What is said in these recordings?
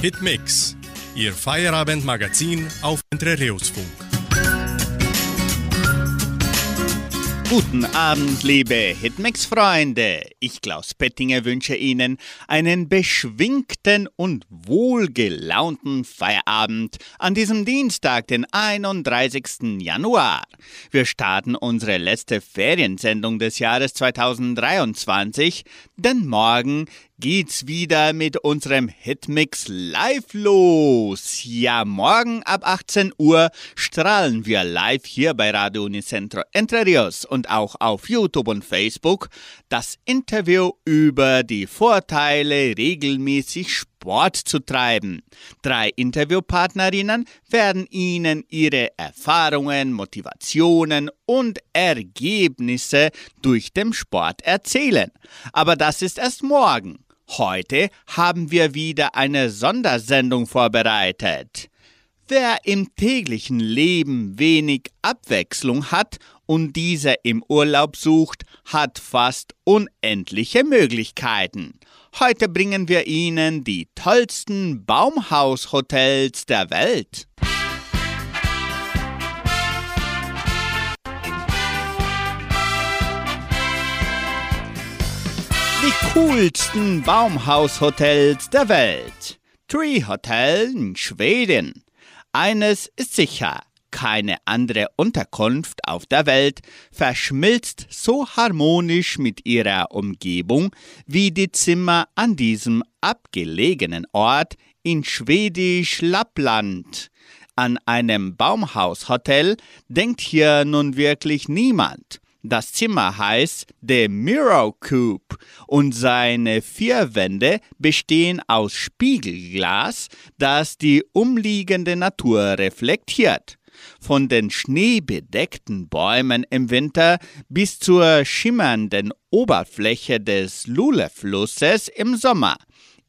HITMIX, Ihr Feierabendmagazin auf Entre Ríos Funk. Guten Abend, liebe HITMIX-Freunde. Ich, Klaus Pettinger, wünsche Ihnen einen beschwingten und wohlgelaunten Feierabend an diesem Dienstag, den 31. Januar. Wir starten unsere letzte Feriensendung des Jahres 2023, denn morgen geht's wieder mit unserem HITMIX live los. Ja, morgen ab 18 Uhr strahlen wir live hier bei Radio Unicentro Entre Ríos und auch auf YouTube und Facebook das Interview über die Vorteile, regelmäßig Sport zu treiben. 3 Interviewpartnerinnen werden Ihnen ihre Erfahrungen, Motivationen und Ergebnisse durch den Sport erzählen. Aber das ist erst morgen. Heute haben wir wieder eine Sondersendung vorbereitet. Wer im täglichen Leben wenig Abwechslung hat und diese im Urlaub sucht, hat fast unendliche Möglichkeiten. Heute bringen wir Ihnen die tollsten Baumhaushotels der Welt. Die coolsten Baumhaushotels der Welt. Tree Hotel in Schweden. Eines ist sicher, keine andere Unterkunft auf der Welt verschmilzt so harmonisch mit ihrer Umgebung wie die Zimmer an diesem abgelegenen Ort in Schwedisch-Lappland. An einem Baumhaushotel denkt hier nun wirklich niemand. Das Zimmer heißt The Mirror Cube und seine 4 Wände bestehen aus Spiegelglas, das die umliegende Natur reflektiert. Von den schneebedeckten Bäumen im Winter bis zur schimmernden Oberfläche des Lule-Flusses im Sommer.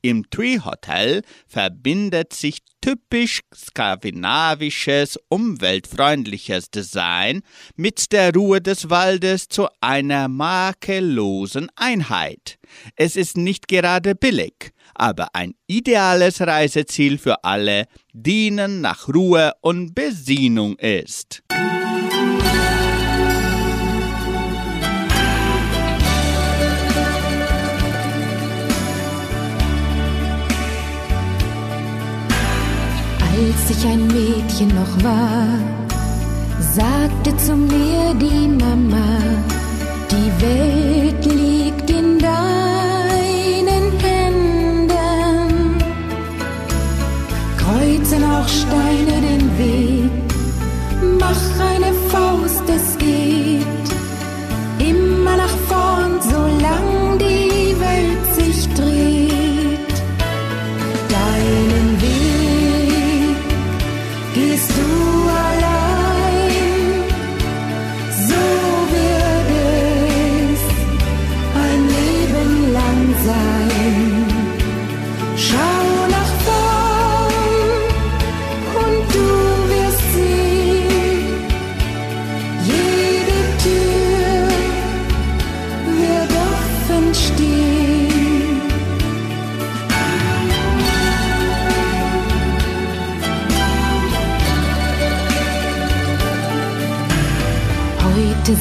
Im Tree Hotel verbindet sich typisch skandinavisches, umweltfreundliches Design mit der Ruhe des Waldes zu einer makellosen Einheit. Es ist nicht gerade billig, aber ein ideales Reiseziel für alle, denen nach Ruhe und Besinnung ist. Als ich ein Mädchen noch war, sagte zu mir die Mama, die Welt liegt in deinen Händen. Kreuzen auch Steine den Weg, mach eine Faust, es geht immer nach vorn, solange die Welt sich dreht. Deinen Weg gehst du allein, so wird es ein Leben lang sein. Schau nach vorn und du wirst sehen, jede Tür wird offen stehen.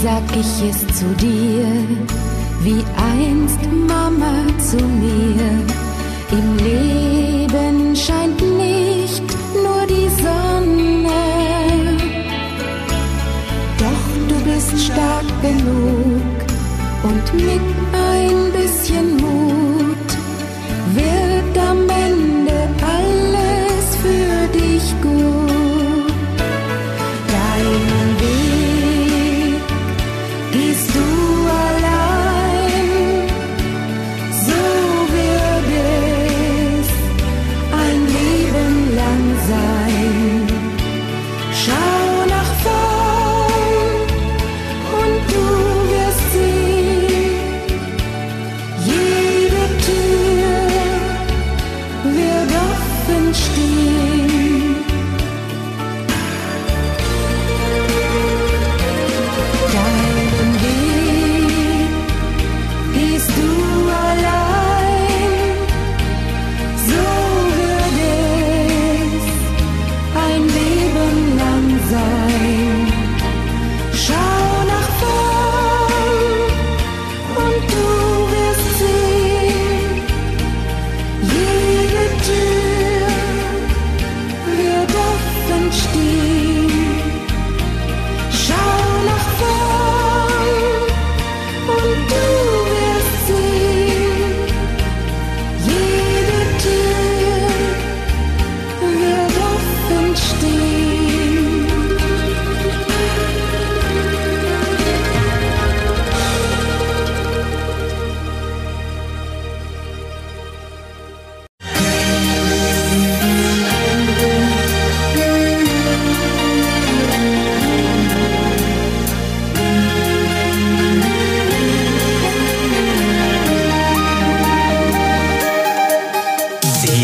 Sag ich es zu dir, wie einst Mama zu mir. Im Leben scheint nicht nur die Sonne, doch du bist stark genug und mit ein bisschen Mut wird am Ende alles für dich gut. Deinen Weg gehst du allein, so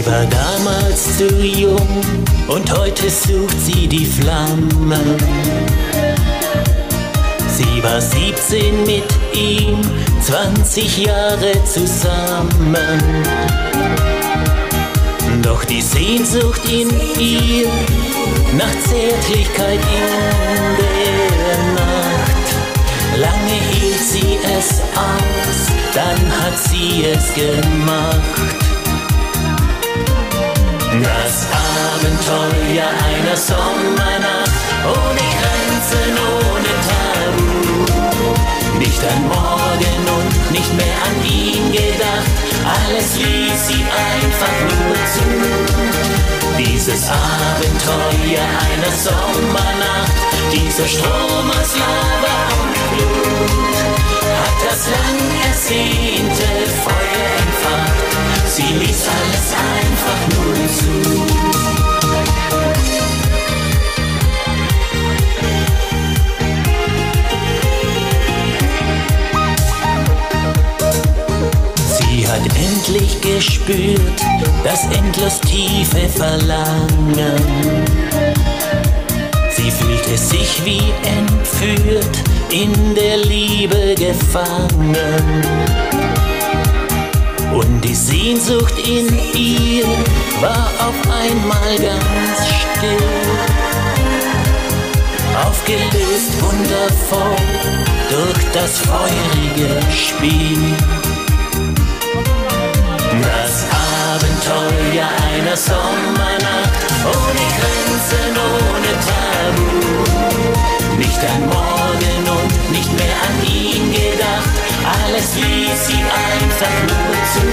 Sie war damals zu jung und heute sucht sie die Flamme. Sie war 17 mit ihm, 20 Jahre zusammen. Doch die Sehnsucht in ihr nach Zärtlichkeit in der Nacht. Lange hielt sie es aus, dann hat sie es gemacht. Das Abenteuer einer Sommernacht, ohne Grenzen, ohne Tabu. Nicht an morgen und nicht mehr an ihn gedacht, alles ließ sie einfach nur zu. Dieses Abenteuer einer Sommernacht, dieser Strom aus Lava und Blut, hat das lang ersehnte Feuer entfacht. Sie ließ alles einfach nur zu. Sie hat endlich gespürt das endlos tiefe Verlangen. Sie fühlte sich wie entführt, in der Liebe gefangen. Und die Sehnsucht in ihr war auf einmal ganz still. Aufgelöst wundervoll durch das feurige Spiel. Das Abenteuer einer Sommernacht, ohne Grenzen, ohne Tabu. Nicht an morgen und nicht mehr an ihn gedacht. Alles ließ sie einfach nur zu.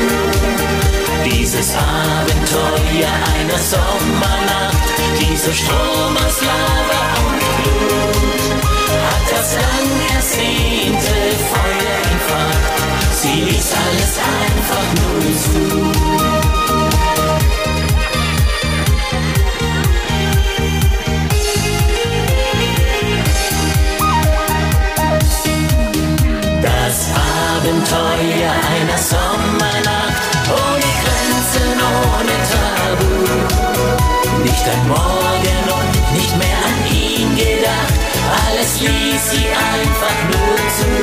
Dieses Abenteuer einer Sommernacht, dieser Strom aus Lava und Blut, hat das lang ersehnte Feuer entfacht. Sie ließ alles einfach nur zu. Das Abenteuer einer Sommernacht, ohne Grenzen, ohne Tabu. Nicht an morgen und nicht mehr an ihn gedacht, alles ließ sie einfach nur zu.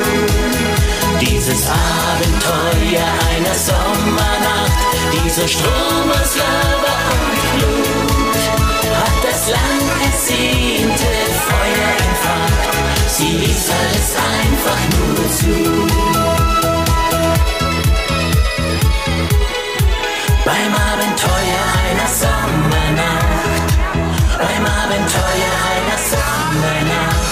Dieses Abenteuer einer Sommernacht, dieser Strom aus Lava und Blut, hat das lang ersehnte Feuer entfacht. Sie ließ alles einfach nur zu. Beim Abenteuer einer Sommernacht, beim Abenteuer einer Sommernacht.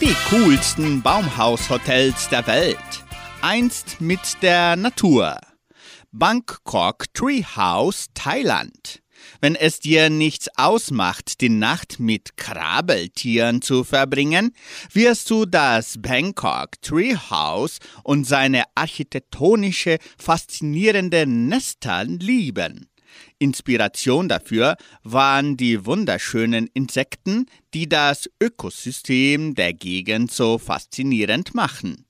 Die coolsten Baumhaushotels der Welt. Einst mit der Natur. Bangkok Treehouse, Thailand. Wenn es dir nichts ausmacht, die Nacht mit Krabbeltieren zu verbringen, wirst du das Bangkok Treehouse und seine architektonische, faszinierende Nester lieben. Inspiration dafür waren die wunderschönen Insekten, die das Ökosystem der Gegend so faszinierend machen.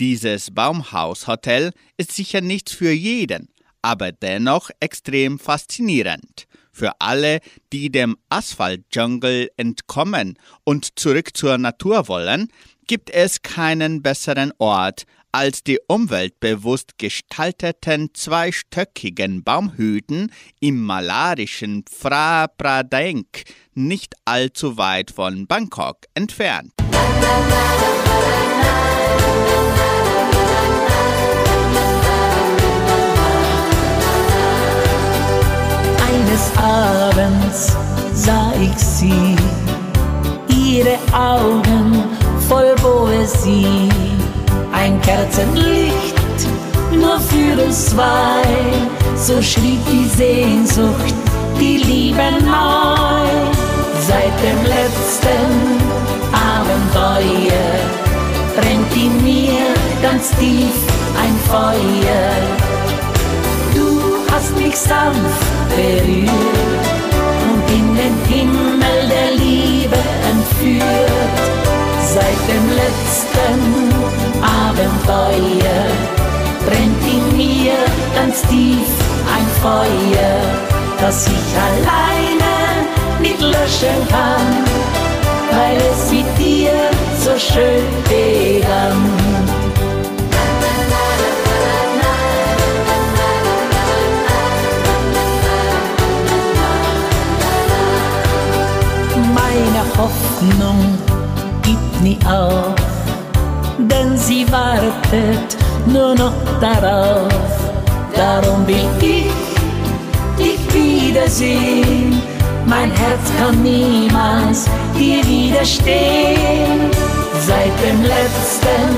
Dieses Baumhaushotel ist sicher nicht für jeden, aber dennoch extrem faszinierend. Für alle, die dem Asphaltdschungel entkommen und zurück zur Natur wollen, gibt es keinen besseren Ort als die umweltbewusst gestalteten zweistöckigen Baumhütten im malerischen Phra Pradeng, nicht allzu weit von Bangkok entfernt. Eines Abends sah ich sie, ihre Augen voll Poesie. Ein Kerzenlicht nur für uns zwei, so schrieb die Sehnsucht, die Liebe neu. Seit dem letzten Abenteuer brennt in mir ganz tief ein Feuer. Hast mich sanft berührt und in den Himmel der Liebe entführt. geführt seit dem letzten Abenteuer. Brennt in mir ganz tief ein Feuer, das ich alleine nicht löschen kann, weil es mit dir so schön begann. Meine Hoffnung gibt nie auf, denn sie wartet nur noch darauf. Darum will ich dich wiedersehen, mein Herz kann niemals dir widerstehen. Seit dem letzten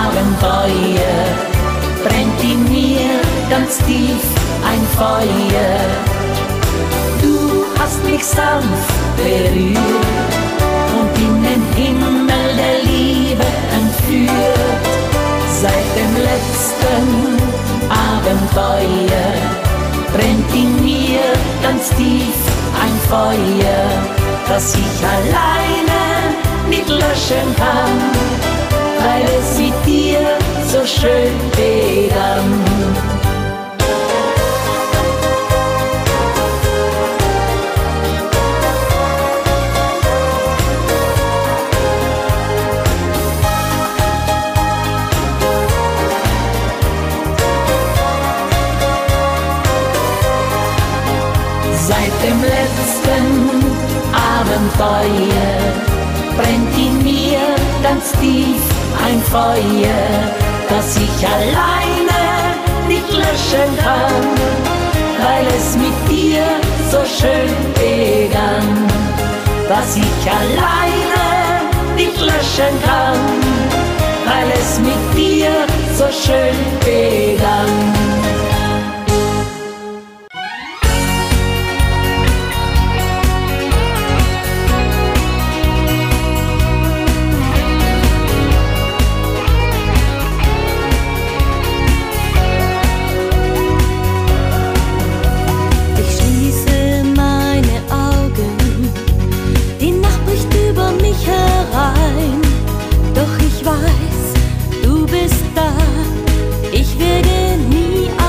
Abenteuer brennt in mir ganz tief ein Feuer. Hast mich sanft berührt und in den Himmel der Liebe entführt. Seit dem letzten Abenteuer brennt in mir ganz tief ein Feuer, das ich alleine nicht löschen kann, weil es mit dir so schön begann. Im letzten Abenteuer brennt in mir ganz tief ein Feuer, das ich alleine nicht löschen kann, weil es mit dir so schön begann. Das ich alleine nicht löschen kann, weil es mit dir so schön begann. Doch ich weiß, du bist da, ich werde nie aufhören.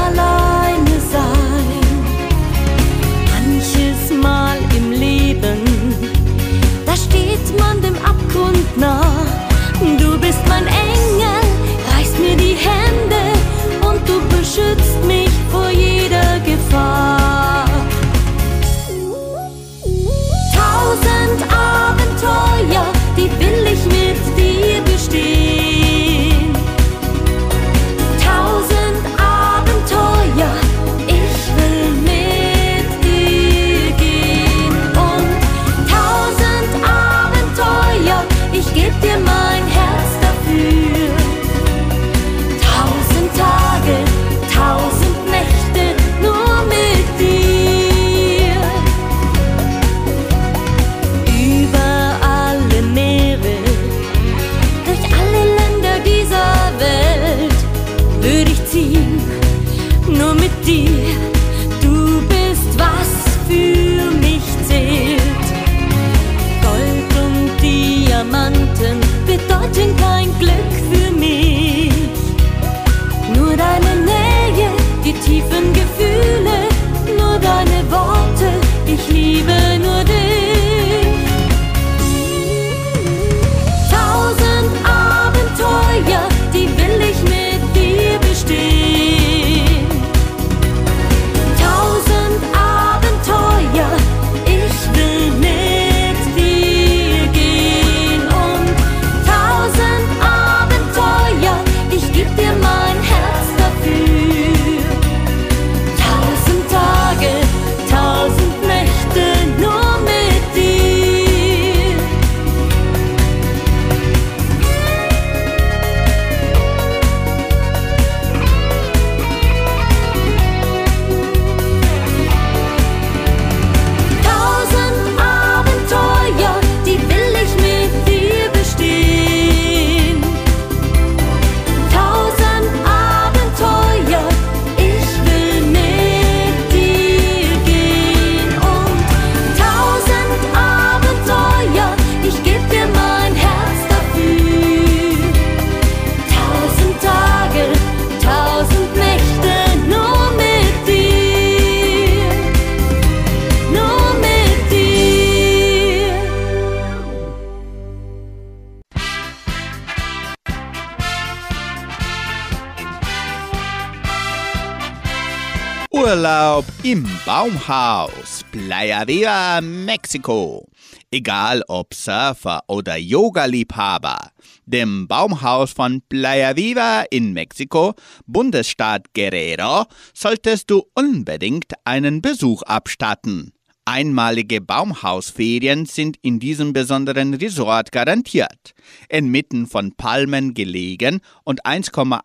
Urlaub im Baumhaus, Playa Viva, Mexiko. Egal ob Surfer oder Yoga-Liebhaber, dem Baumhaus von Playa Viva in Mexiko, Bundesstaat Guerrero, solltest du unbedingt einen Besuch abstatten. Einmalige Baumhausferien sind in diesem besonderen Resort garantiert. Inmitten von Palmen gelegen und 1,8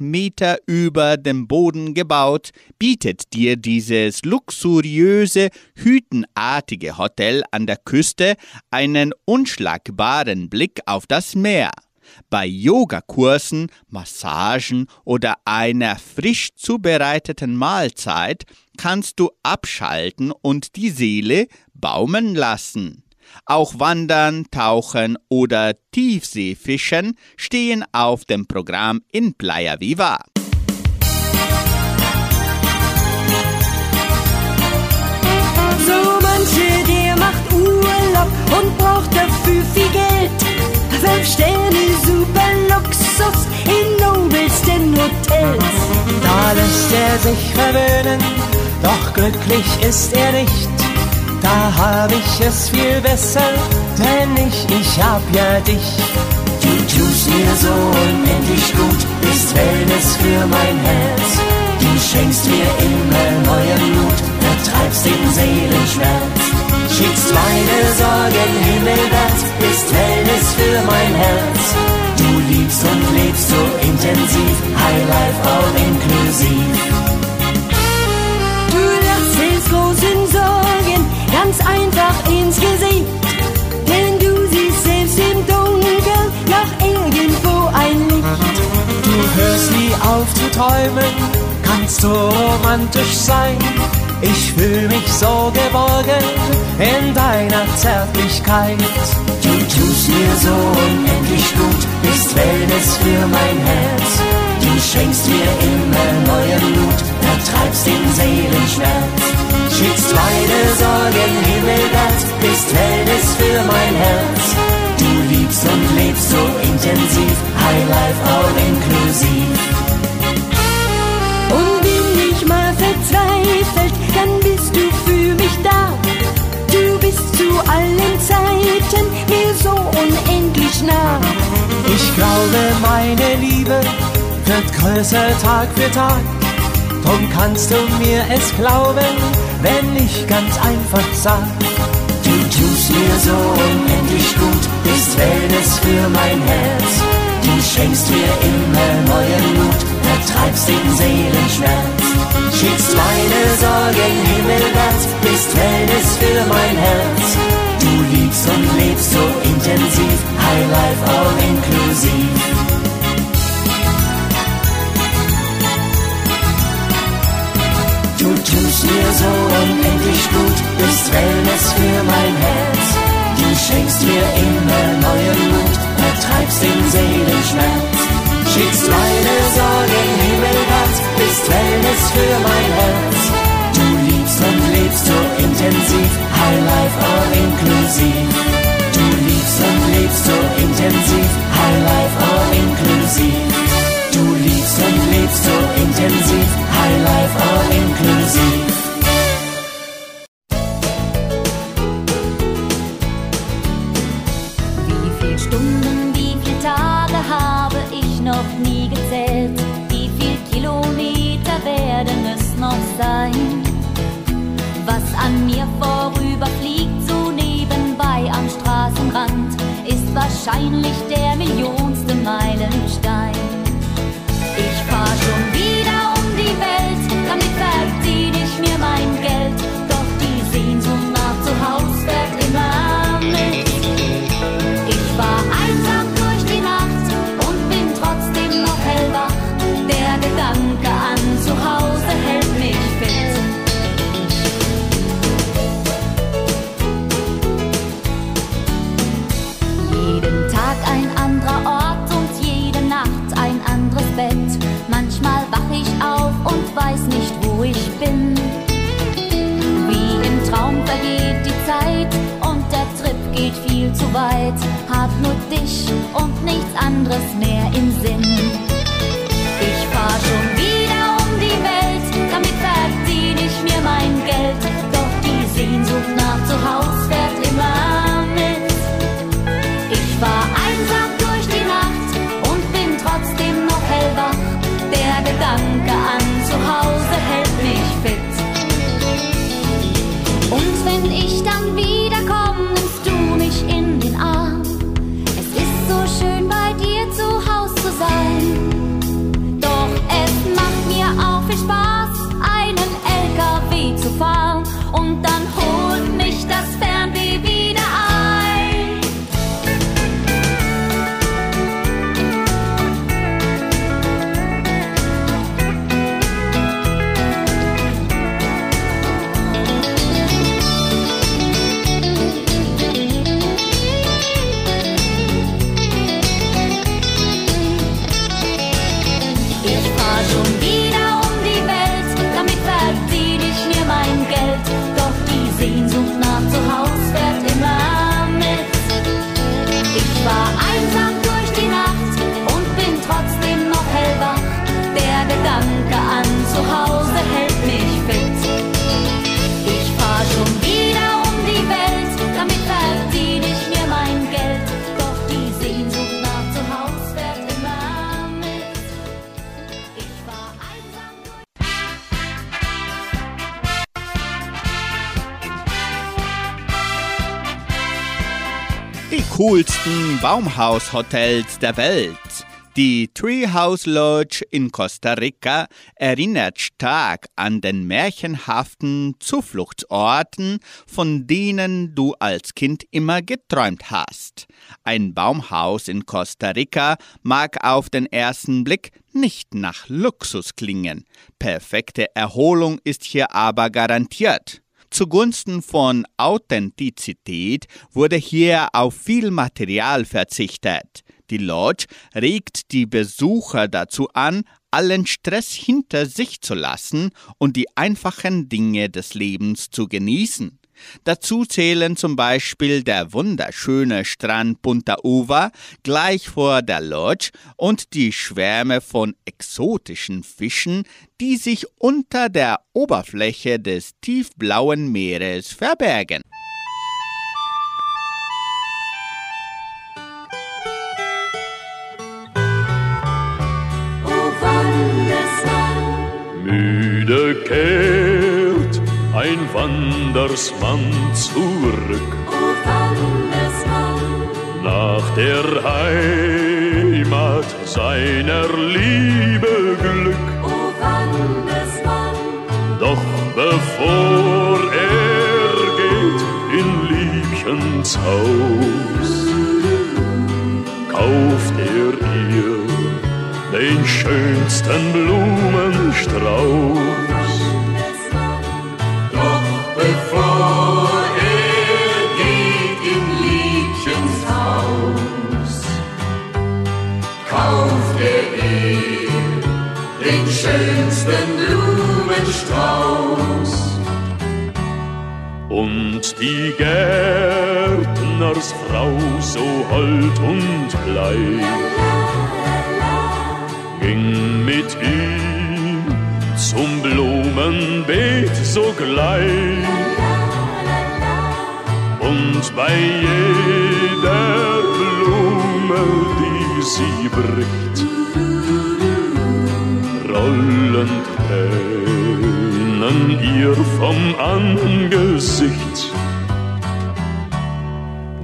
Meter über dem Boden gebaut, bietet dir dieses luxuriöse, hüttenartige Hotel an der Küste einen unschlagbaren Blick auf das Meer. Bei Yogakursen, Massagen oder einer frisch zubereiteten Mahlzeit kannst du abschalten und die Seele baumeln lassen. Auch Wandern, Tauchen oder Tiefseefischen stehen auf dem Programm in Playa Viva. So manche, der macht Urlaub und braucht dafür viel Geld. 5 Sterne, super Luxus in nobelsten Hotels. Da lässt er sich verwöhnen, doch glücklich ist er nicht. Da hab ich es viel besser, denn ich hab ja dich. Du tust mir so unendlich gut, bist Wellness für mein Herz. Du schenkst mir immer neuen Mut, vertreibst den Seelenschmerz. Schickst meine Sorgen himmelwärts, bist Wellness für mein Herz. Du liebst und lebst so intensiv, Highlife all inklusiv. Du lachst hilflosen Sorgen ganz einfach ins Gesicht, denn du siehst selbst im Dunkeln noch irgendwo ein Licht. Du hörst nie auf zu träumen, kannst so romantisch sein. Ich fühl mich so geborgen in deiner Zärtlichkeit. Du tust mir so unendlich gut, bist Wellness für mein Herz. Du schenkst mir immer neuen Mut, vertreibst den Seelenschmerz. Schickst meine Sorgen himmelwärts, bist Wellness für mein Herz. Du liebst und lebst so intensiv, Highlife all inklusiv. Und bin ich mal verzweifelt, dann bist du für mich da. Du bist zu allen Zeiten mir so unendlich nah. Ich glaube, meine Liebe wird größer Tag für Tag. Drum kannst du mir es glauben, wenn ich ganz einfach sag. Du tust mir so unendlich gut, bist Wellness für mein Herz. Du schenkst mir immer neuen Mut, vertreibst den Seelenschmerz. Schickst meine Sorgen himmelwärts, bist Wellness für mein Herz. Du liebst und lebst so intensiv, Highlife all inklusiv. Du tust mir so unendlich gut, bist Wellness für mein Herz. Du schenkst mir immer neuen Mut, vertreibst den Seelenschmerz. Schickst meine Sorgen himmelwärts, bist Wellness für mein Herz. Du liebst und lebst so intensiv, Highlife all inklusiv. Du liebst und lebst so intensiv, Highlife all inklusiv. Du liebst und lebst so intensiv, Highlife all inklusiv. Wie viel Stunden, wie viele Tage habe ich noch nie gezählt? Wie viel Kilometer werden es noch sein? Was an mir vorüberfliegt, so nebenbei am Straßenrand, ist wahrscheinlich der millionste Meilenstein. Fahr schon wieder um die Welt, damit verdiene ich mir mein Geld. Doch die Sehnsucht nach Zuhause fährt immer mit. Ich war einsam durch die Nacht und bin trotzdem noch hellwach. Der Gedanke an Zuhause hält mich fit. Jeden Tag ein anderer Ort und jede Nacht ein anderes Bett. Manchmal wach ich auf und weiß nicht, wo ich bin. Wie im Traum vergeht die Zeit und der Trip geht viel zu weit. Hab nur dich und nichts anderes mehr im Sinn. Ich fahr schon wieder um die Welt, damit verdiene ich Die coolsten Baumhaushotels der Welt. Die Treehouse Lodge in Costa Rica erinnert stark an den märchenhaften Zufluchtsorten, von denen du als Kind immer geträumt hast. Ein Baumhaus in Costa Rica mag auf den ersten Blick nicht nach Luxus klingen. Perfekte Erholung ist hier aber garantiert. Zugunsten von Authentizität wurde hier auf viel Material verzichtet. Die Lodge regt die Besucher dazu an, allen Stress hinter sich zu lassen und die einfachen Dinge des Lebens zu genießen. Dazu zählen zum Beispiel der wunderschöne Strand Punta Uva gleich vor der Lodge und die Schwärme von exotischen Fischen, die sich unter der Oberfläche des tiefblauen Meeres verbergen. Müde kehrt ein Wandersmann zurück. O Wandersmann, nach der Heimat seiner Liebe Glück. O Wandersmann, doch bevor er geht in Liebchens Haus, kauft er ihr den schönsten Blumenstrauß. Doch bevor er geht in Liebchens Haus, kauft er ihr den schönsten Blumenstrauß. Und die Gärtnersfrau so hold und bleich ging mit ihm zum Blumenbeet sogleich. Und bei jeder Blume, die sie bricht, rollen Tränen ihr vom Angesicht.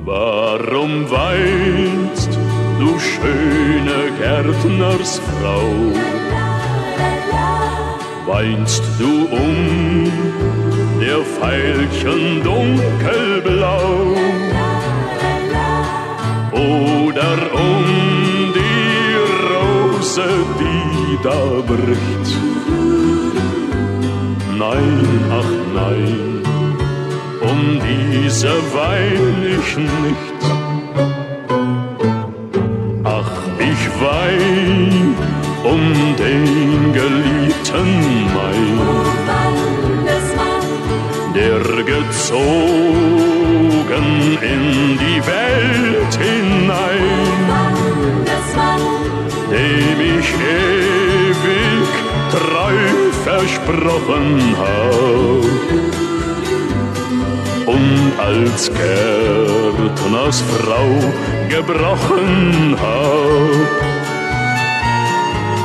Warum weinst du, schöne Gärtnersfrau? Weinst du der Veilchen dunkelblau? Oder die Rose, die da bricht? Nein, ach nein, diese wein ich nicht. Wein den geliebten Mai, der gezogen in die Welt hinein, dem ich ewig treu versprochen hab und als Gärtnersfrau gebrochen hab.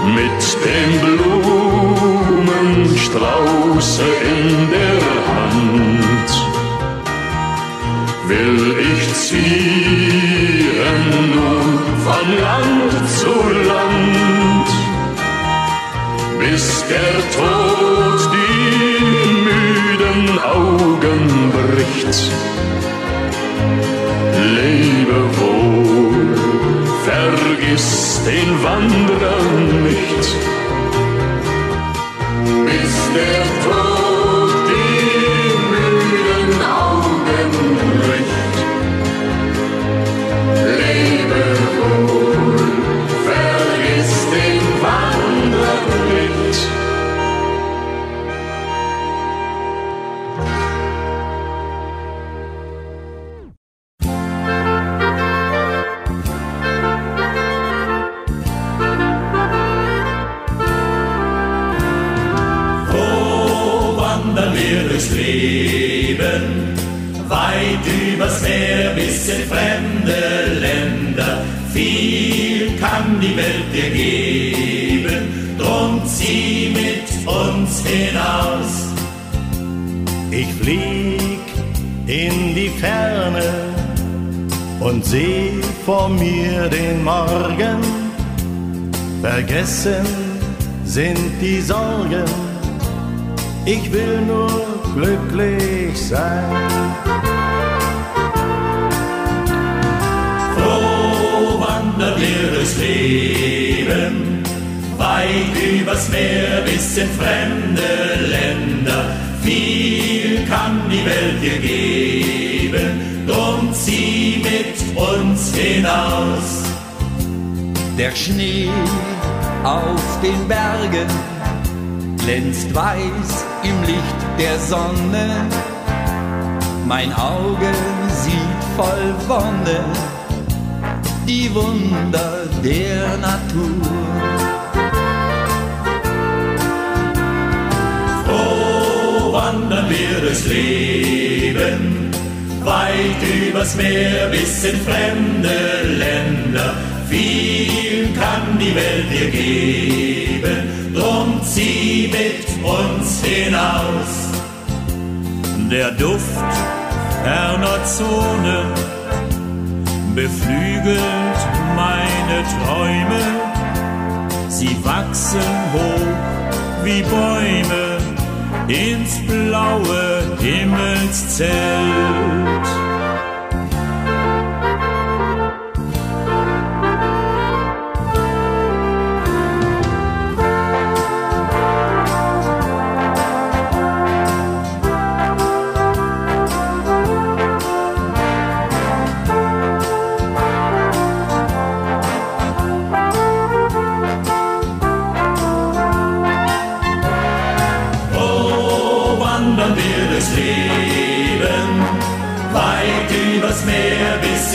Mit dem Blumenstrauße in der Hand will ich ziehen nun von Land zu Land, bis der Tod die müden Augen bricht. Lebe wohl, vergiss den Wanderer nicht, bis der Tod die müden Augen bricht. Lebe wohl, vergiss den Wanderer nicht. Leben, weit übers Meer bis in fremde Länder, viel kann die Welt dir geben, drum zieh mit uns hinaus. Ich flieg in die Ferne und seh vor mir den Morgen. Vergessen sind die Sorgen, ich will nur glücklich sein. Froh wandern wir durchs Leben, weit übers Meer bis in fremde Länder. Viel kann die Welt dir geben, drum zieh mit uns hinaus. Der Schnee auf den Bergen glänzt weiß im Licht der Sonne. Mein Auge sieht voll Wonne die Wunder der Natur. Wandern wir durchs Leben, weit übers Meer bis in fremde Länder. Viel kann die Welt dir geben, drum zieh mit uns hinaus. Der Duft ferner Zonen beflügelt meine Träume. Sie wachsen hoch wie Bäume ins blaue Himmelszelt.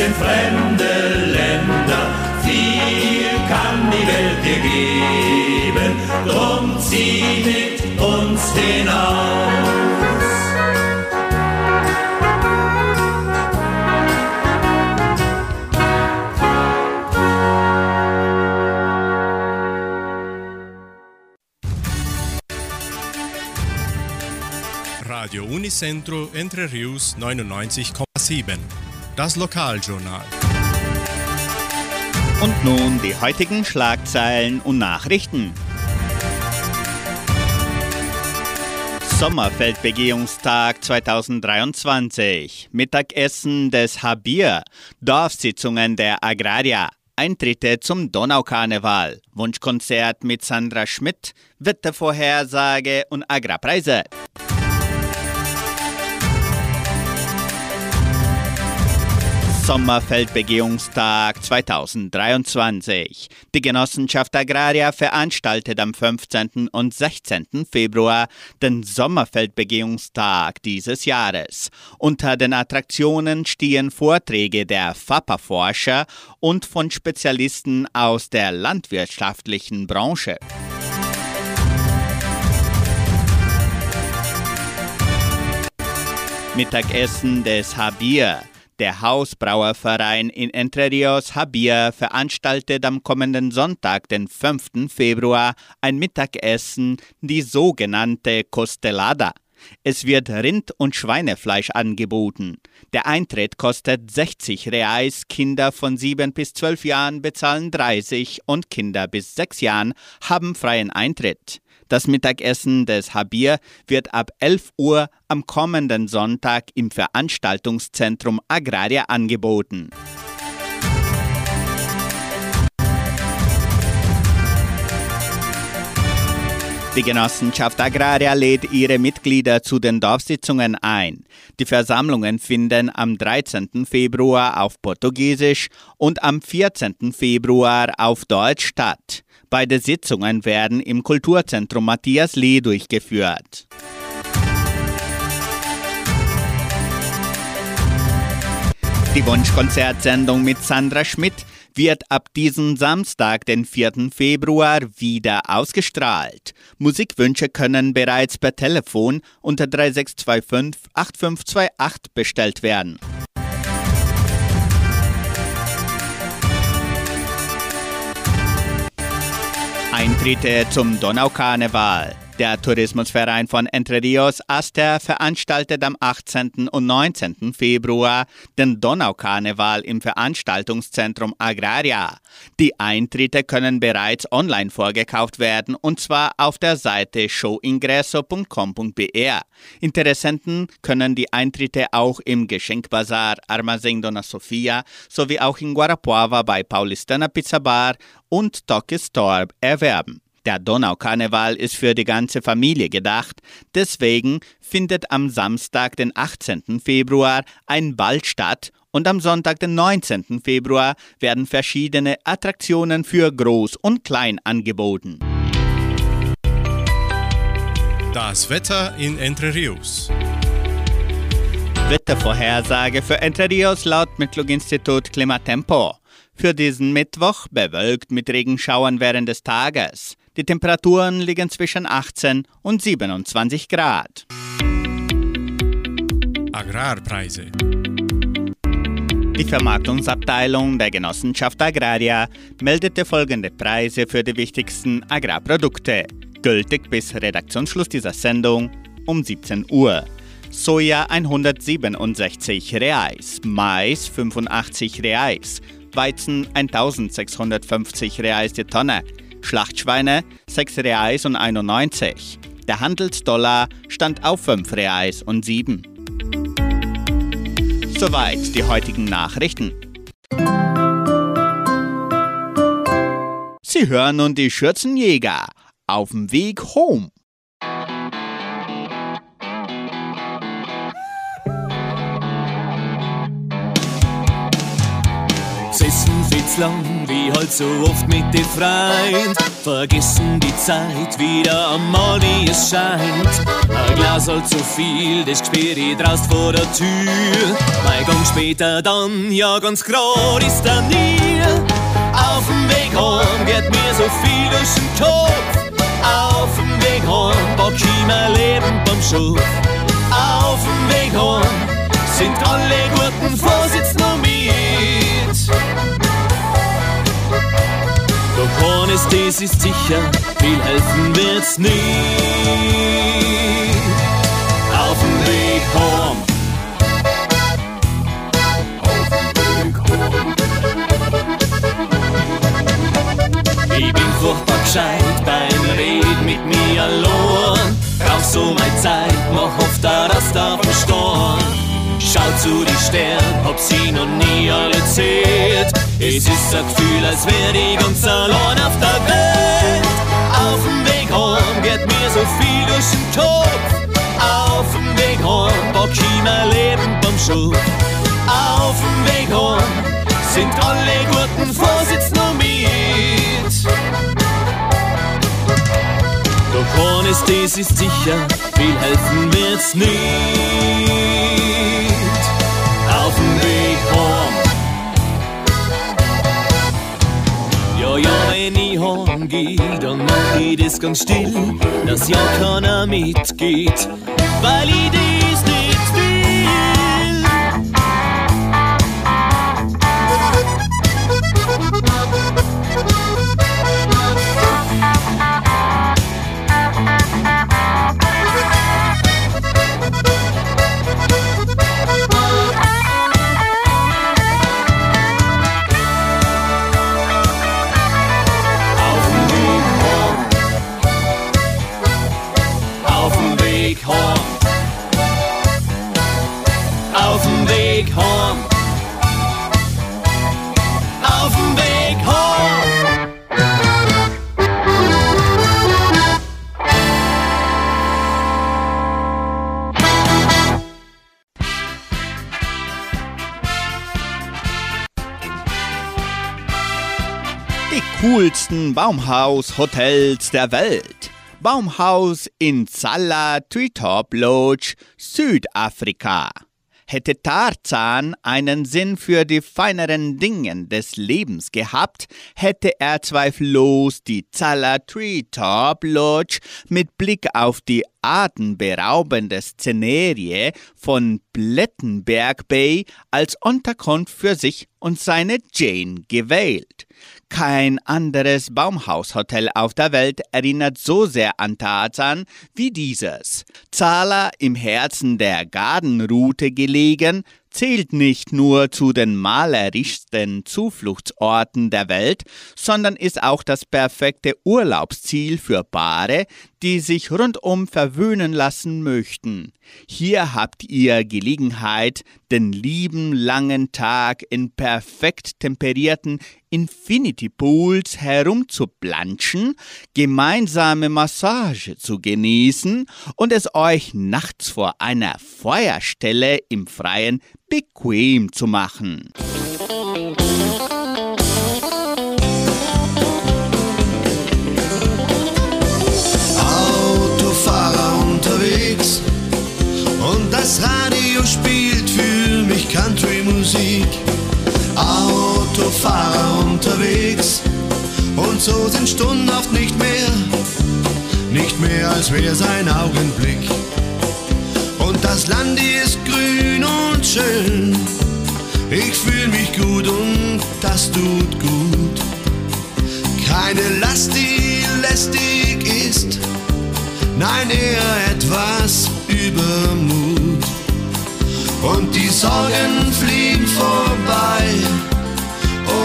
In fremde Länder, viel kann die Welt dir geben, drum zieh mit uns hinaus. Radio Unicentro Entre Ríos 99,7. Das Lokaljournal. Und nun die heutigen Schlagzeilen und Nachrichten. Sommerfeldbegehungstag 2023. Mittagessen des Habier. Dorfsitzungen der Agraria. Eintritte zum Donaukarneval. Wunschkonzert mit Sandra Schmidt. Wettervorhersage und Agrarpreise. Sommerfeldbegehungstag 2023. Die Genossenschaft Agraria veranstaltet am 15. und 16. Februar den Sommerfeldbegehungstag dieses Jahres. Unter den Attraktionen stehen Vorträge der FAPA-Forscher und von Spezialisten aus der landwirtschaftlichen Branche. Mittagessen des Habier. Der Hausbrauerverein in Entre Ríos Habier veranstaltet am kommenden Sonntag, den 5. Februar, ein Mittagessen, die sogenannte Costelada. Es wird Rind- und Schweinefleisch angeboten. Der Eintritt kostet 60 Reais, Kinder von 7 bis 12 Jahren bezahlen 30 und Kinder bis 6 Jahren haben freien Eintritt. Das Mittagessen des Habier wird ab 11 Uhr am kommenden Sonntag im Veranstaltungszentrum Agraria angeboten. Die Genossenschaft Agraria lädt ihre Mitglieder zu den Dorfsitzungen ein. Die Versammlungen finden am 13. Februar auf Portugiesisch und am 14. Februar auf Deutsch statt. Beide Sitzungen werden im Kulturzentrum Matthias Lee durchgeführt. Die Wunschkonzertsendung mit Sandra Schmidt wird ab diesem Samstag, den 4. Februar, wieder ausgestrahlt. Musikwünsche können bereits per Telefon unter 3625 8528 bestellt werden. Eintritte zum Donaukarneval. Der Tourismusverein von Entre Ríos, ASTER, veranstaltet am 18. und 19. Februar den Donaukarneval im Veranstaltungszentrum Agraria. Die Eintritte können bereits online vorgekauft werden, und zwar auf der Seite showingresso.com.br. Interessenten können die Eintritte auch im Geschenkbazar Armazém Dona Sofia sowie auch in Guarapuava bei Paulistana Pizza Bar und Tokistorp erwerben. Der Donaukarneval ist für die ganze Familie gedacht, deswegen findet am Samstag, den 18. Februar, ein Ball statt und am Sonntag, den 19. Februar, werden verschiedene Attraktionen für Groß und Klein angeboten. Das Wetter in Entre Ríos. Wettervorhersage für Entre Ríos laut Metlog-Institut Klimatempo. Für diesen Mittwoch bewölkt mit Regenschauern während des Tages. Die Temperaturen liegen zwischen 18 und 27 Grad. Agrarpreise. Die Vermarktungsabteilung der Genossenschaft Agraria meldete folgende Preise für die wichtigsten Agrarprodukte. Gültig bis Redaktionsschluss dieser Sendung um 17 Uhr. Soja 167 Reais, Mais 85 Reais, Weizen 1650 Reais die Tonne, Schlachtschweine 6,91 Reais. Der Handelsdollar stand auf 5,07 Reais. Soweit die heutigen Nachrichten. Sie hören nun die Schürzenjäger auf dem Weg home. Gesessen wird's lang, wie halt so oft mit den Freunden. Vergessen die Zeit, wieder einmal wie es scheint. Ein Glas halt so viel, das gespür ich draußen vor der Tür. Mein Gang später dann, ja ganz grad ist er nie. Auf dem Weg heim geht mir so viel durch den Kopf. Auf dem Weg heim pack ich mein Leben beim Schopf. Auf dem Weg heim sind alle guten Vorsätze noch mit. Doch eines, das ist sicher, viel helfen wird's nie. Auf dem Weg home. Ich bin furchtbar gescheit beim Reden mit mir allein. Brauch so meine Zeit, mach oft das da vom Storn. Schau zu die Sterne, hab sie noch nie alle zählt. Es ist ein Gefühl, als wär ich ganz allein auf der Welt. Auf dem Weg heim geht mir so viel durch den Kopf. Auf dem Weg heim pack ich mein Leben beim Schopf. Auf dem Weg heim sind alle guten Vorsätze noch mit. Doch eines, das ist sicher, viel helfen wird's nicht. Auf dem Weg home. Ja, ja, wenn ich heim geh, dann mach ich das ganz still, dass ja keiner mitgeht, weil ich das nicht will. Coolsten Baumhaus-Hotels der Welt. Baumhaus in Tsala Treetop Lodge, Südafrika. Hätte Tarzan einen Sinn für die feineren Dinge des Lebens gehabt, hätte er zweifellos die Tsala Treetop Lodge mit Blick auf die atemberaubende Szenerie von Plettenberg Bay als Unterkunft für sich und seine Jane gewählt. Kein anderes Baumhaushotel auf der Welt erinnert so sehr an Tarzan wie dieses. Tsala, im Herzen der Gartenroute gelegen, zählt nicht nur zu den malerischsten Zufluchtsorten der Welt, sondern ist auch das perfekte Urlaubsziel für Paare, die sich rundum verwöhnen lassen möchten. Hier habt ihr Gelegenheit, den lieben langen Tag in perfekt temperierten Infinity-Pools herumzuplanschen, gemeinsame Massage zu genießen und es euch nachts vor einer Feuerstelle im Freien bequem zu machen. Autofahrer unterwegs und das Radio spielt für mich Country-Musik. Autofahrer unterwegs und so sind Stunden oft nicht mehr als wär sein Augenblick. Und das Land hier ist grün und schön, ich fühl mich gut und das tut gut. Keine Last, die lästig ist, nein, eher etwas Übermut. Und die Sorgen fliegen vorbei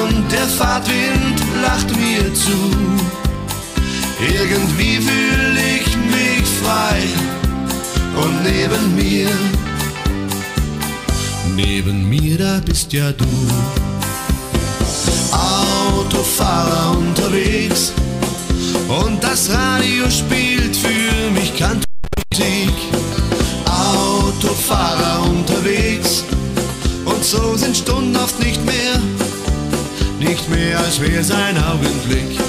und der Fahrtwind lacht mir zu. Irgendwie fühl ich mich frei und neben mir, da bist ja du. Autofahrer unterwegs und das Radio spielt für mich Country-Musik. Autofahrer unterwegs und so sind Stunden oft nicht mehr als wär sein Augenblick.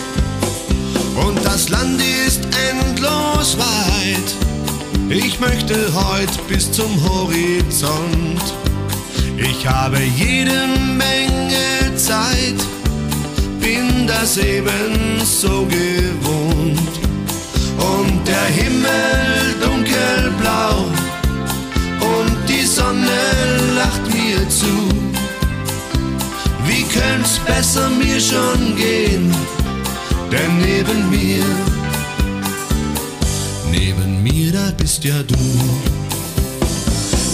Und das Land ist endlos weit, ich möchte heute bis zum Horizont. Ich habe jede Menge Zeit, bin das eben so gewohnt. Und der Himmel dunkelblau und die Sonne lacht mir zu. Wie könnt's besser mir schon gehen, denn neben mir, da bist ja du.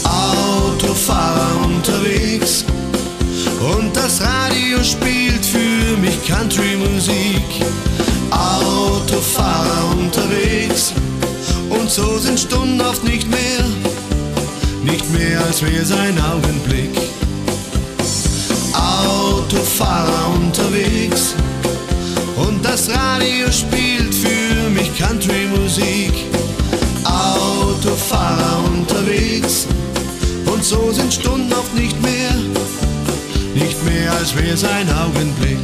Autofahrer unterwegs und das Radio spielt für mich Country-Musik. Autofahrer unterwegs und so sind Stunden oft nicht mehr als wär sein Augenblick. Autofahrer unterwegs und das Radio spielt für mich Country-Musik. Autofahrer unterwegs und so sind Stunden oft nicht mehr als wär sein Augenblick.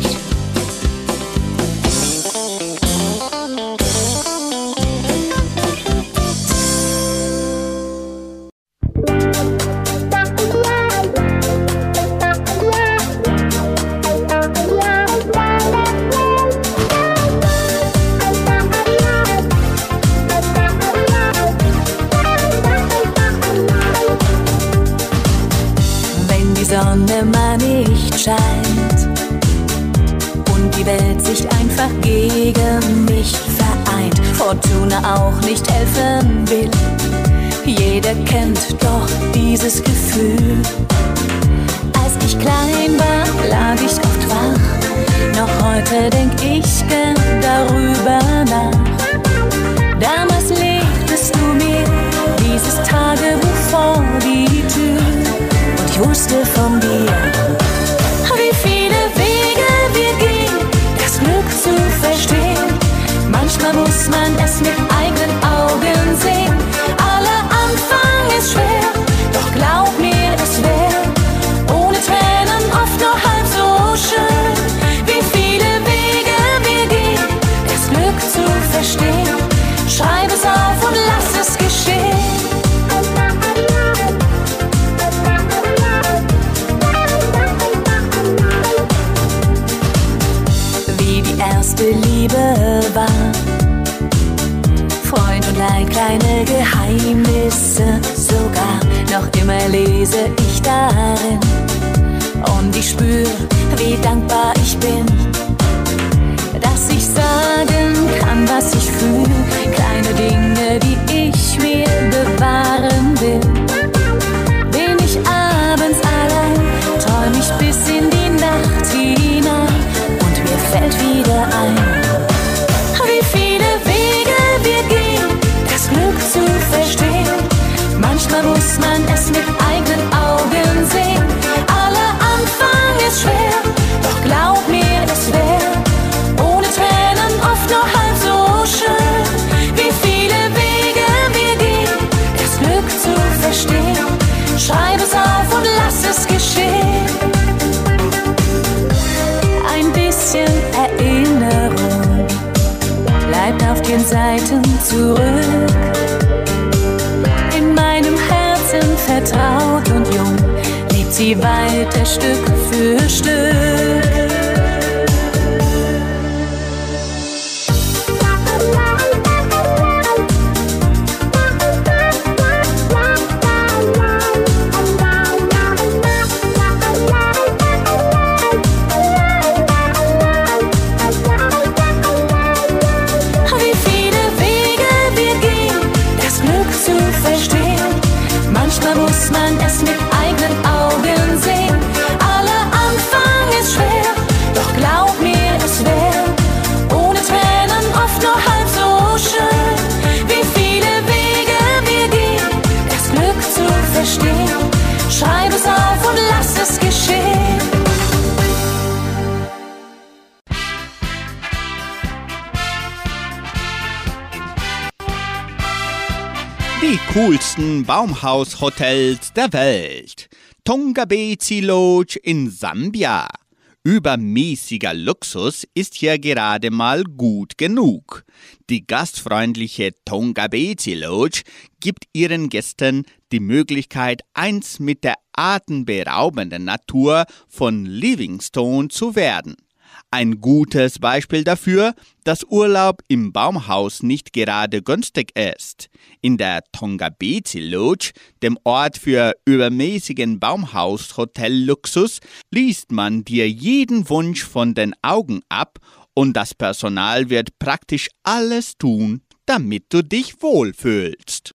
Auch nicht helfen will. Jeder kennt doch dieses Gefühl. Als ich klein war, lag ich oft wach. Noch heute denk ich gern darüber nach. Damals legtest du mir dieses Tagebuch vor die Tür und ich wusste von dir, wie viele Wege wir gingen, das Glück zu verstehen. Manchmal muss man es mit eigenen Augen sehen. Aller Anfang ist schwer, doch glaub mir, es wär ohne Tränen oft nur halb so schön. Wie viele Wege wir gehen, das Glück zu verstehen. Schreib es auf und lass es geschehen. erste Liebe war. Freund und Leid, kleine Geheimnisse sogar. Noch immer lese ich darin und ich spür, wie dankbar ich bin, dass ich sagen kann, was ich fühl. Kleine Dinge, die ich mir bewahren will. Bin ich abends allein, träum ich bis in die Nacht hinein und mir fällt wieder ein, wie viele Wege wir gehen, das Glück zu verstehen. Manchmal muss man es mit eigenen Augen sehen. Aller Anfang ist schwer, doch glaub mir, es wär ohne Tränen oft noch halb so schön. Wie viele Wege wir gehen, das Glück zu verstehen. Schreib es auf und lass es geschehen. Ein bisschen Erinnerung bleibt auf den Seiten zurück. In meinem Herzen vertraut und jung lebt sie weiter Stück für Stück. Die coolsten Baumhaushotels der Welt. Tongabezi Lodge in Sambia. Übermäßiger Luxus ist hier gerade mal gut genug. Die gastfreundliche Tongabezi Lodge gibt ihren Gästen die Möglichkeit, eins mit der atemberaubenden Natur von Livingstone zu werden. Ein gutes Beispiel dafür, dass Urlaub im Baumhaus nicht gerade günstig ist. In der Tongabezi Lodge, dem Ort für übermäßigen Baumhaus-Hotel-Luxus, liest man dir jeden Wunsch von den Augen ab und das Personal wird praktisch alles tun, damit du dich wohlfühlst.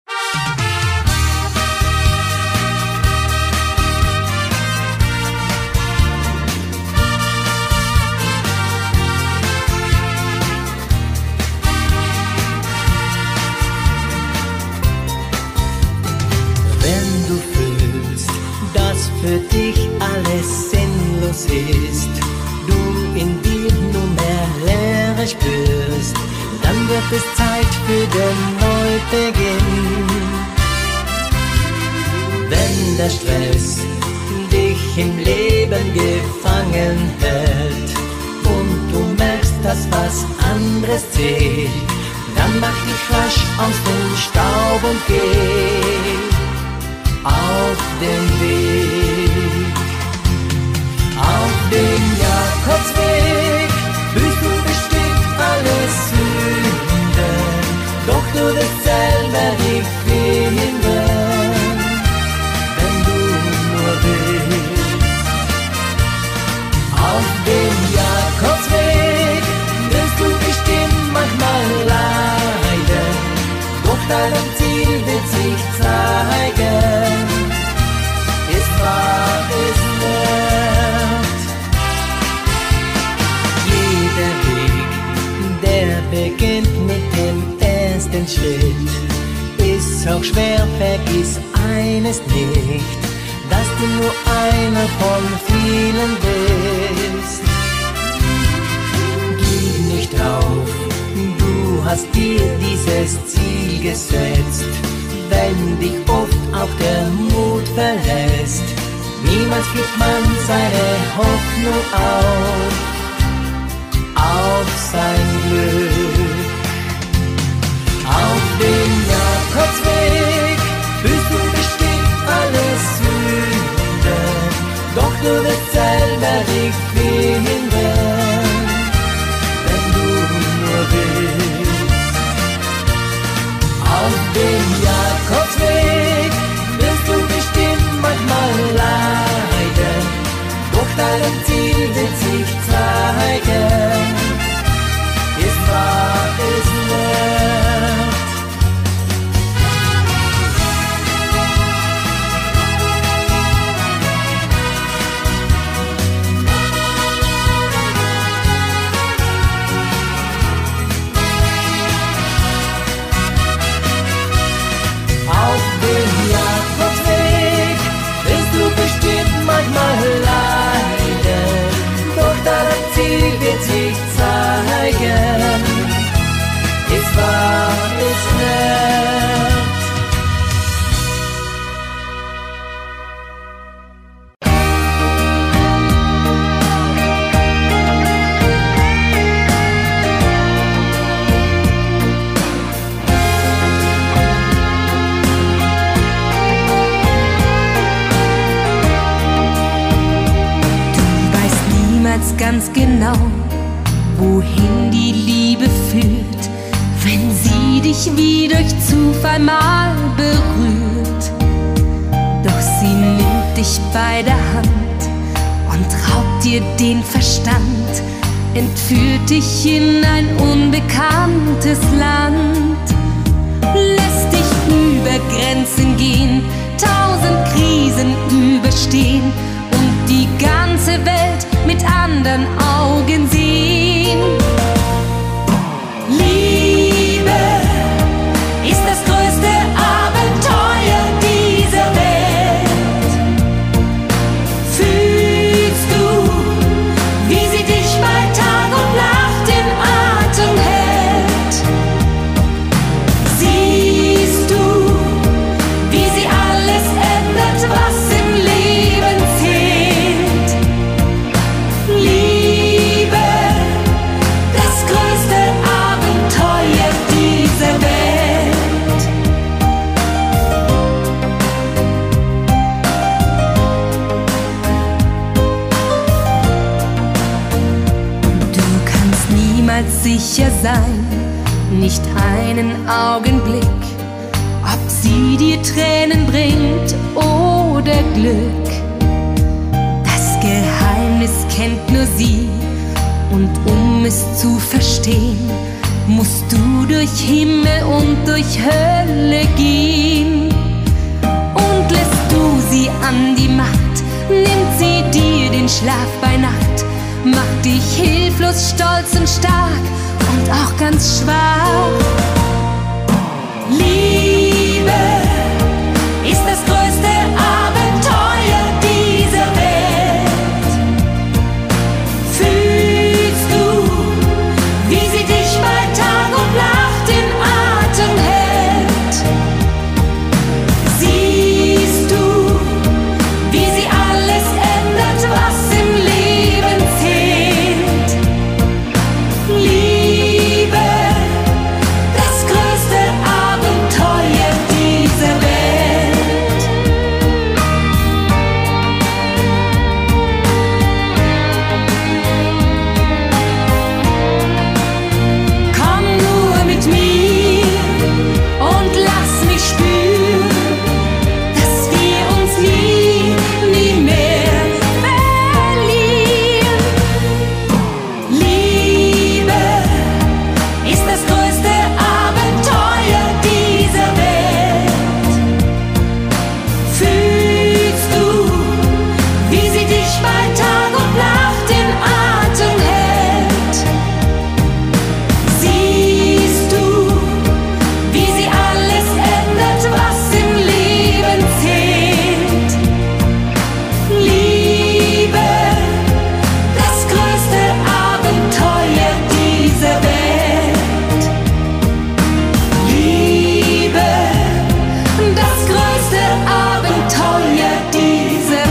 Für dich alles sinnlos ist, du in dir nur mehr Leere spürst, dann wird es Zeit für den Neubeginn. Wenn der Stress dich im Leben gefangen hält und du merkst, dass was anderes zählt, dann mach dich rasch aus dem Staub und geh auf dem Weg, auf dem Jakobsweg, fühlst du bestimmt alles Sünde, doch du wirst selber nicht finden, wenn du nur willst. Auf dem Jakobsweg wirst du bestimmt manchmal leiden, doch deinem Ziel wird sich zeigen. Beginnt mit dem ersten Schritt, ist auch schwer, vergiss eines nicht, dass du nur einer von vielen bist. Gib nicht auf, du hast dir dieses Ziel gesetzt, wenn dich oft auch der Mut verlässt, niemals gibt man seine Hoffnung auf. Auf sein Glück, auf dem Jakobsweg, fühlst du bestimmt alles Sünde, doch du wirst selber dich finden, wenn du viel wird sich zeigen. Jetzt war es Nacht. Auf dem Jakobsweg wirst du bestimmt manchmal leiden, doch das Ziel wird sich zeigen. Es war es nicht. Du weißt niemals ganz genau, wohin die Liebe führt, wenn sie dich wie durch Zufall mal berührt. Doch sie nimmt dich bei der Hand und raubt dir den Verstand, entführt dich in ein unbekanntes Land, lässt dich über Grenzen gehen, 1000 Krisen überstehen und die ganze Welt mit anderen Augen sehen. Ist das größte Abenteuer dieser Welt. Fühlst du, wie sie dich bei Tag und Nacht im Atem hält? Siehst du, wie sie alles ändert, was im Leben zählt? Liebe, das größte Abenteuer dieser Welt. Sicher sein, nicht einen Augenblick, ob sie dir Tränen bringt oder Glück. Das Geheimnis kennt nur sie und um es zu verstehen, musst du durch Himmel und durch Hölle gehen. Und lässt du sie an die Macht, nimmt sie dir den Schlaf bei Nacht, macht dich hilflos, stolz und stark und auch ganz schwach. Liebe ist das größte Abenteuer dieser Welt. Fühlst du, wie sie dich bei Tag und Nacht im Atem hält? Siehst du, wie sie alles ändert, was im Leben zählt. Liebe, das größte Abenteuer dieser Welt. Komm nur mit mir und lass mich spüren, dass wir uns nie, nie mehr verlieren. Liebe ist das größte Abenteuer dieser Welt. Fühlst du, wie sie dich bei Tag und Nacht im Atem hält? Siehst du, wie sie alles ändert, was im Leben zählt. Liebe, das größte Abenteuer dieser Welt. Liebe, das größte Abenteuer dieser Welt.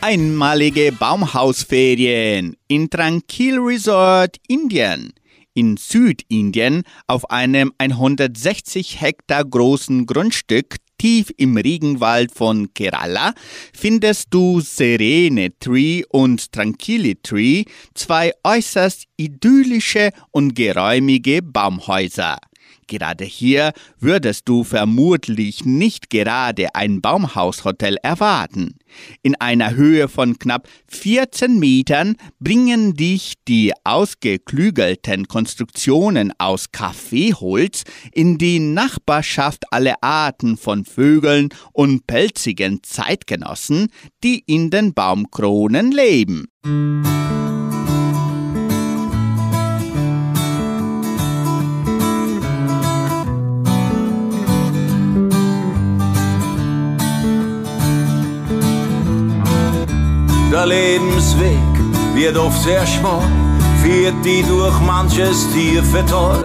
Einmalige Baumhausferien in Tranquil Resort, Indien. In Südindien auf einem 160 Hektar großen Grundstück tief im Regenwald von Kerala findest du Serene Tree und Tranquilli Tree, zwei äußerst idyllische und geräumige Baumhäuser. Gerade hier würdest du vermutlich nicht gerade ein Baumhaushotel erwarten. In einer Höhe von knapp 14 Metern bringen dich die ausgeklügelten Konstruktionen aus Kaffeeholz in die Nachbarschaft aller Arten von Vögeln und pelzigen Zeitgenossen, die in den Baumkronen leben. Der Lebensweg wird oft sehr schmal, führt die durch manches tiefe Tal,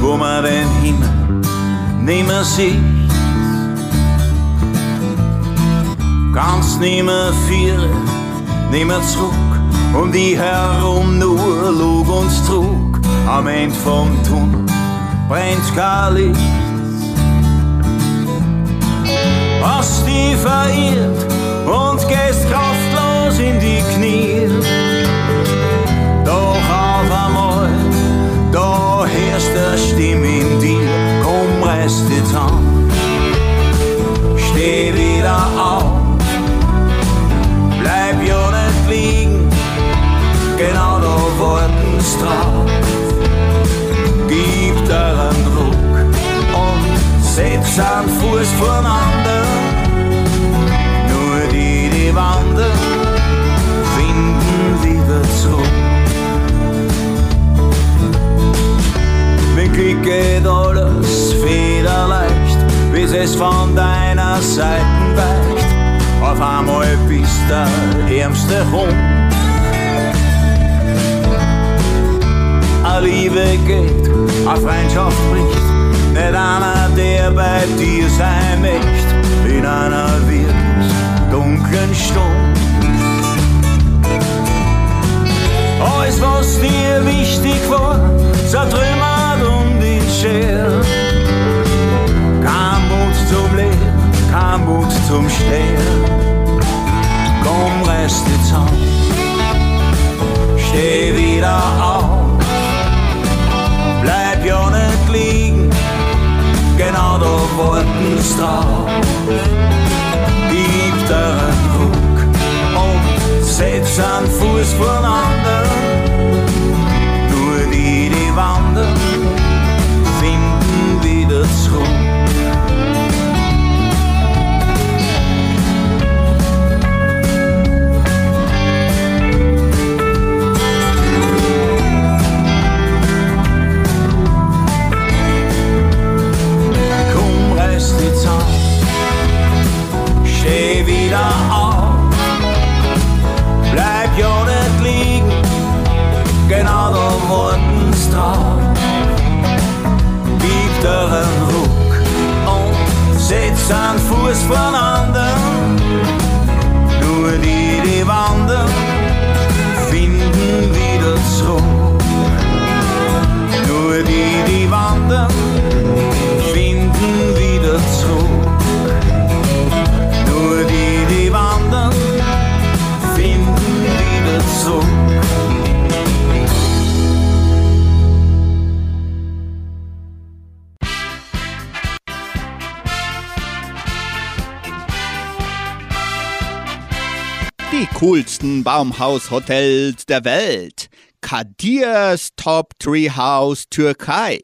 wo man den Himmel nimmer sieht, ganz nimmer führen, nimmer zurück, um die herum nur Lug und Trug, am Ende vom Tunnel brennt kein Licht. Hast dich verirrt und gehst kraftlos in die Knie, doch auf einmal, da hörst der Stimme in dir, komm, reiß dich zusammen, steh wieder auf, bleib ja nicht liegen, genau da warten's drauf, gib dir einen Ruck und setz einen Fuß voreinander, nur die, die wandern, mit Glück geht alles federleicht, bis es von deiner Seite weicht. Auf einmal bist du der ärmste Hund. Eine Liebe geht, eine Freundschaft bricht, nicht einer, der bei dir sein möchte, in einer wirklich dunklen Stunde. Alles, was dir wichtig war, zertrümmert und in Scher. Kein Mut zum Leben, kein Mut zum Stehen. Komm, reiß dich zusammen, steh wieder auf. Bleib ja nicht liegen, genau da warten's drauf. Gib dir einen Ruck und setz einen Fuß voreinander. Steh wieder auf, bleib ja nicht liegen, genau da warten's drauf. Gib dir einen Ruck und setz einen Fuß voreinander. Nur die, die wandern, finden wieder zurück. Nur die, die wandern, finden wieder zurück. Die coolsten Baumhaushotels der Welt. Kadir's Top Treehouse Türkei.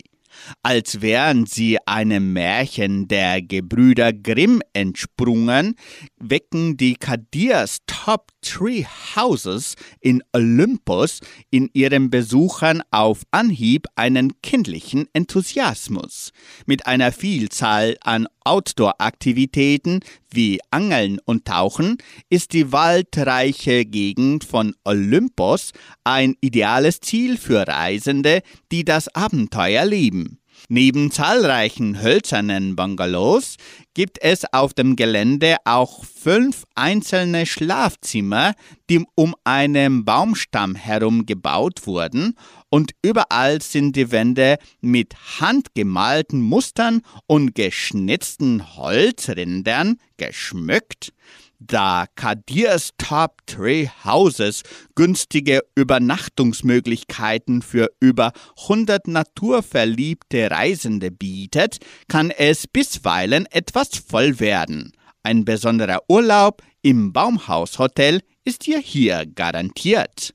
Als wären sie einem Märchen der Gebrüder Grimm entsprungen, wecken die Kadirs Top Tree Houses in Olympos in ihren Besuchern auf Anhieb einen kindlichen Enthusiasmus. Mit einer Vielzahl an Outdoor-Aktivitäten wie Angeln und Tauchen ist die waldreiche Gegend von Olympos ein ideales Ziel für Reisende, die das Abenteuer lieben. Neben zahlreichen hölzernen Bungalows gibt es auf dem Gelände auch 5 einzelne Schlafzimmer, die um einen Baumstamm herum gebaut wurden, und überall sind die Wände mit handgemalten Mustern und geschnitzten Holzrindern geschmückt. Da Costelada Treehouses günstige Übernachtungsmöglichkeiten für über 100 naturverliebte Reisende bietet, kann es bisweilen etwas voll werden. Ein besonderer Urlaub im Baumhaushotel ist dir hier garantiert.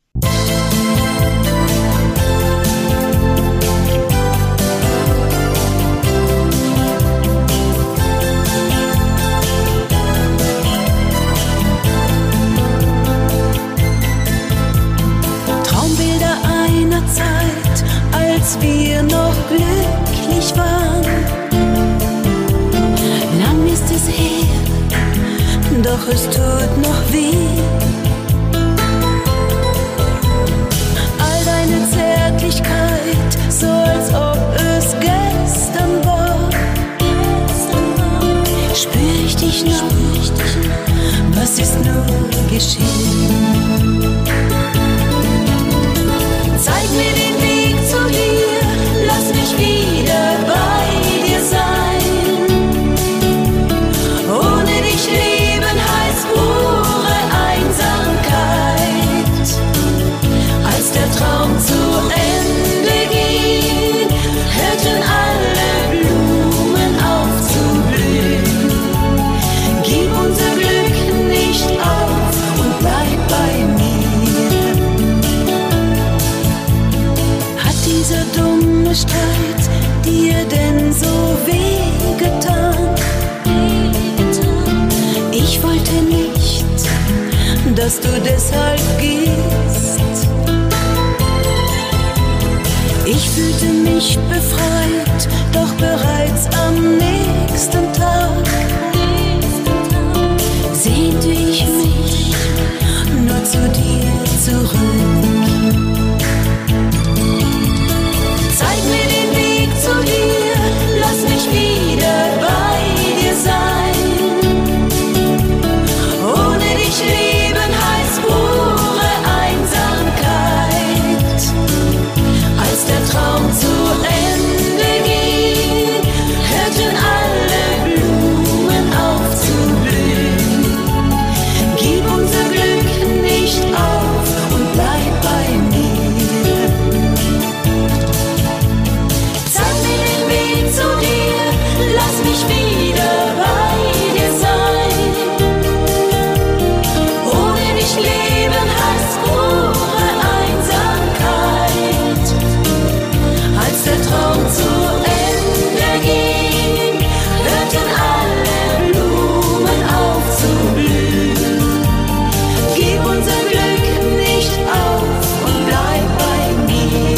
Zeit, als wir noch glücklich waren. Lang ist es her, doch es tut noch weh. All deine Zärtlichkeit, so als ob es gestern war. Spür ich dich noch, was ist nun geschehen? Zeig mir den Weg zu dir, lass mich wieder bei dir sein. Ohne dich leben heißt pure Einsamkeit. Als der Traum zu Ende ging, hörten alle Blumen auf zu blühen. Gib unser Glück nicht auf und bleib bei mir. Diese dumme Streit dir denn so weh getan? Ich wollte nicht, dass du deshalb gehst. Ich fühlte mich befreit, doch bereits am nächsten Tag sehnte ich mich nur zu dir zurück. Zeig mir den Weg zu dir, lass mich wieder bei dir sein. Ohne dich leben heißt pure Einsamkeit. Als der Traum zu Ende ging, hörten alle Blumen auf zu blühen. Gib unser Glück nicht auf und bleib bei mir. Lass mich wieder bei dir sein. Ohne dich leben heißt pure Einsamkeit. Als der Traum zu Ende ging, hörten alle Blumen auf zu blühen. Gib unser Glück nicht auf und bleib bei mir.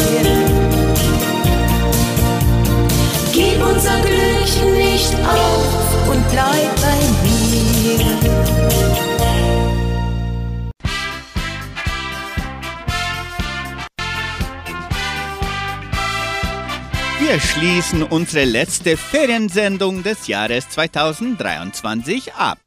Gib unser Glück nicht auf und bleib bei mir. Wir schließen unsere letzte Feriensendung des Jahres 2023 ab.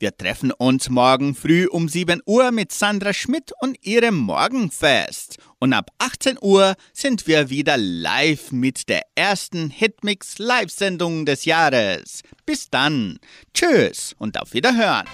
Wir treffen uns morgen früh um 7 Uhr mit Sandra Schmidt und ihrem Morgenfest. Und ab 18 Uhr sind wir wieder live mit der ersten HITMIX Live-Sendung des Jahres. Bis dann. Tschüss und auf Wiederhören.